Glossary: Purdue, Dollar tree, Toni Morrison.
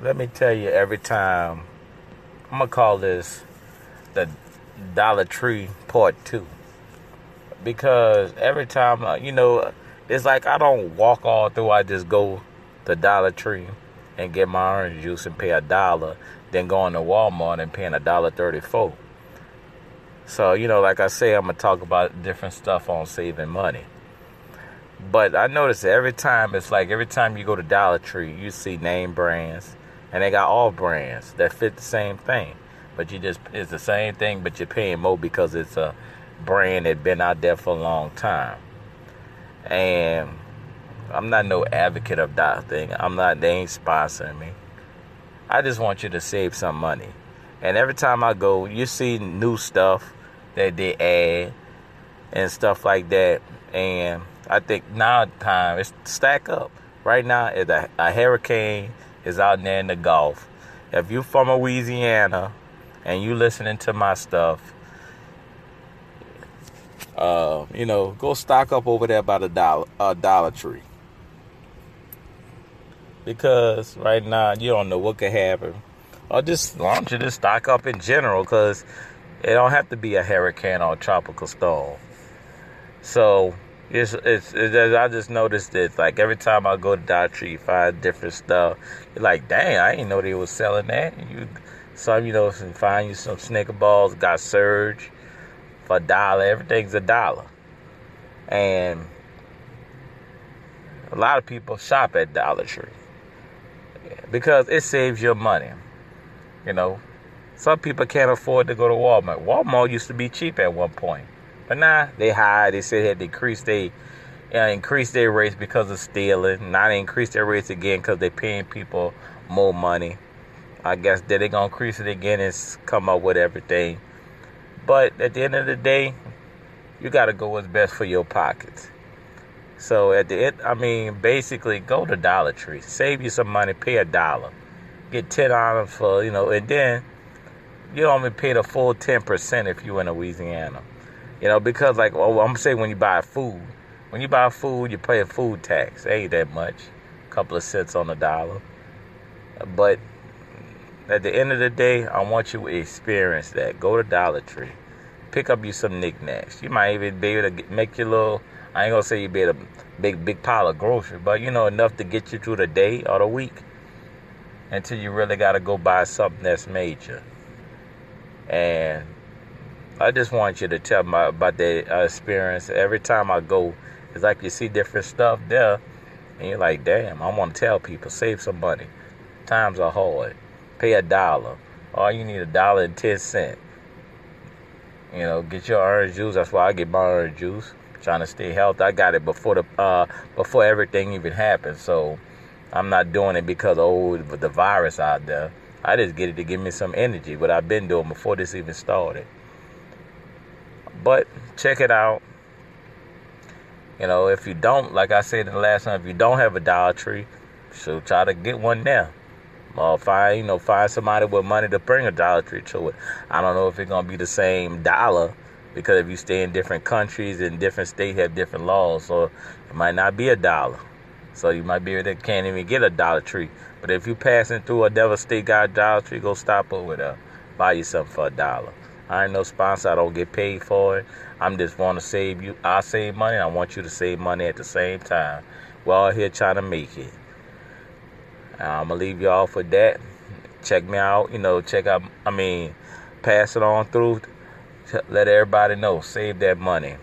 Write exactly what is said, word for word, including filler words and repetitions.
Let me tell you, every time, I'm going to call this the Dollar Tree Part two. Because every time, you know, it's like I don't walk on through. I just go to Dollar Tree and get my orange juice and pay a dollar, then going to Walmart and paying a dollar thirty-four. So, you know, like I say, I'm going to talk about different stuff on saving money. But I notice every time, it's like every time you go to Dollar Tree, you see name brands, and they got all brands that fit the same thing. But you just, it's the same thing, but you're paying more because it's a brand that's been out there for a long time. And I'm not no advocate of that thing. I'm not, they ain't sponsoring me. I just want you to save some money. And every time I go, you see new stuff that they add and stuff like that. And I think now time, it's stack up. Right now, a, a hurricane is out there in the Gulf. If you're from Louisiana and you listening to my stuff, uh, you know, go stock up over there by the dollar, uh, Dollar Tree. Because right now, you don't know what could happen. Or just launch it and stock up in general, because it don't have to be a hurricane or a tropical storm. So, it's, it's, it's I just noticed that, like, every time I go to Dollar Tree, find different stuff. You're like, dang, I didn't know they was selling that. You, some, you know, some, find you some Snicker balls, got Surge for a dollar. Everything's a dollar. And a lot of people shop at Dollar Tree because it saves your money. You know, some people can't afford to go to Walmart. Walmart used to be cheap at one point, but now nah, they high. They said they had decreased they uh, increased their rates because of stealing. Now they increased their rates again because they're paying people more money. I guess they're gonna increase it again and come up with everything. But at the end of the day, you gotta go what's best for your pockets. So at the end, I mean, basically, go to Dollar Tree, save you some money, pay a dollar. Get ten items for, you know, and then you only pay the full ten percent if you're in Louisiana. You know, because, like, oh, I'm saying when you buy food, when you buy food, you pay a food tax. It ain't that much, a couple of cents on the dollar. But at the end of the day, I want you to experience that. Go to Dollar Tree, pick up you some knickknacks. You might even be able to make your little, I ain't gonna say you be able to big, big pile of groceries, but, you know, enough to get you through the day or the week. Until you really got to go buy something that's major. And I just want you to tell me about that experience. Every time I go, it's like you see different stuff there. And you're like, damn, I want to tell people, save some money. Times are hard. Pay a dollar. All you need a dollar and ten cents. You know, get your orange juice. That's why I get my orange juice. I'm trying to stay healthy. I got it before the uh, before everything even happened. So I'm not doing it because, oh, the virus out there. I just get it to give me some energy, what I've been doing before this even started. But check it out. You know, if you don't, like I said in the last time, if you don't have a Dollar Tree, so try to get one now. Or find, you know, find somebody with money to bring a Dollar Tree to it. I don't know if it's going to be the same dollar, because if you stay in different countries and different states have different laws, so it might not be a dollar. So you might be able to can't even get a Dollar Tree. But if you're passing through a devil state guy Dollar Tree, go stop over there. Buy you something for a dollar. I ain't no sponsor. I don't get paid for it. I'm just want to save you. I save money. I want you to save money at the same time. We're all here trying to make it. I'm going to leave you all for that. Check me out. You know, check out. I mean, pass it on through. Let everybody know. Save that money.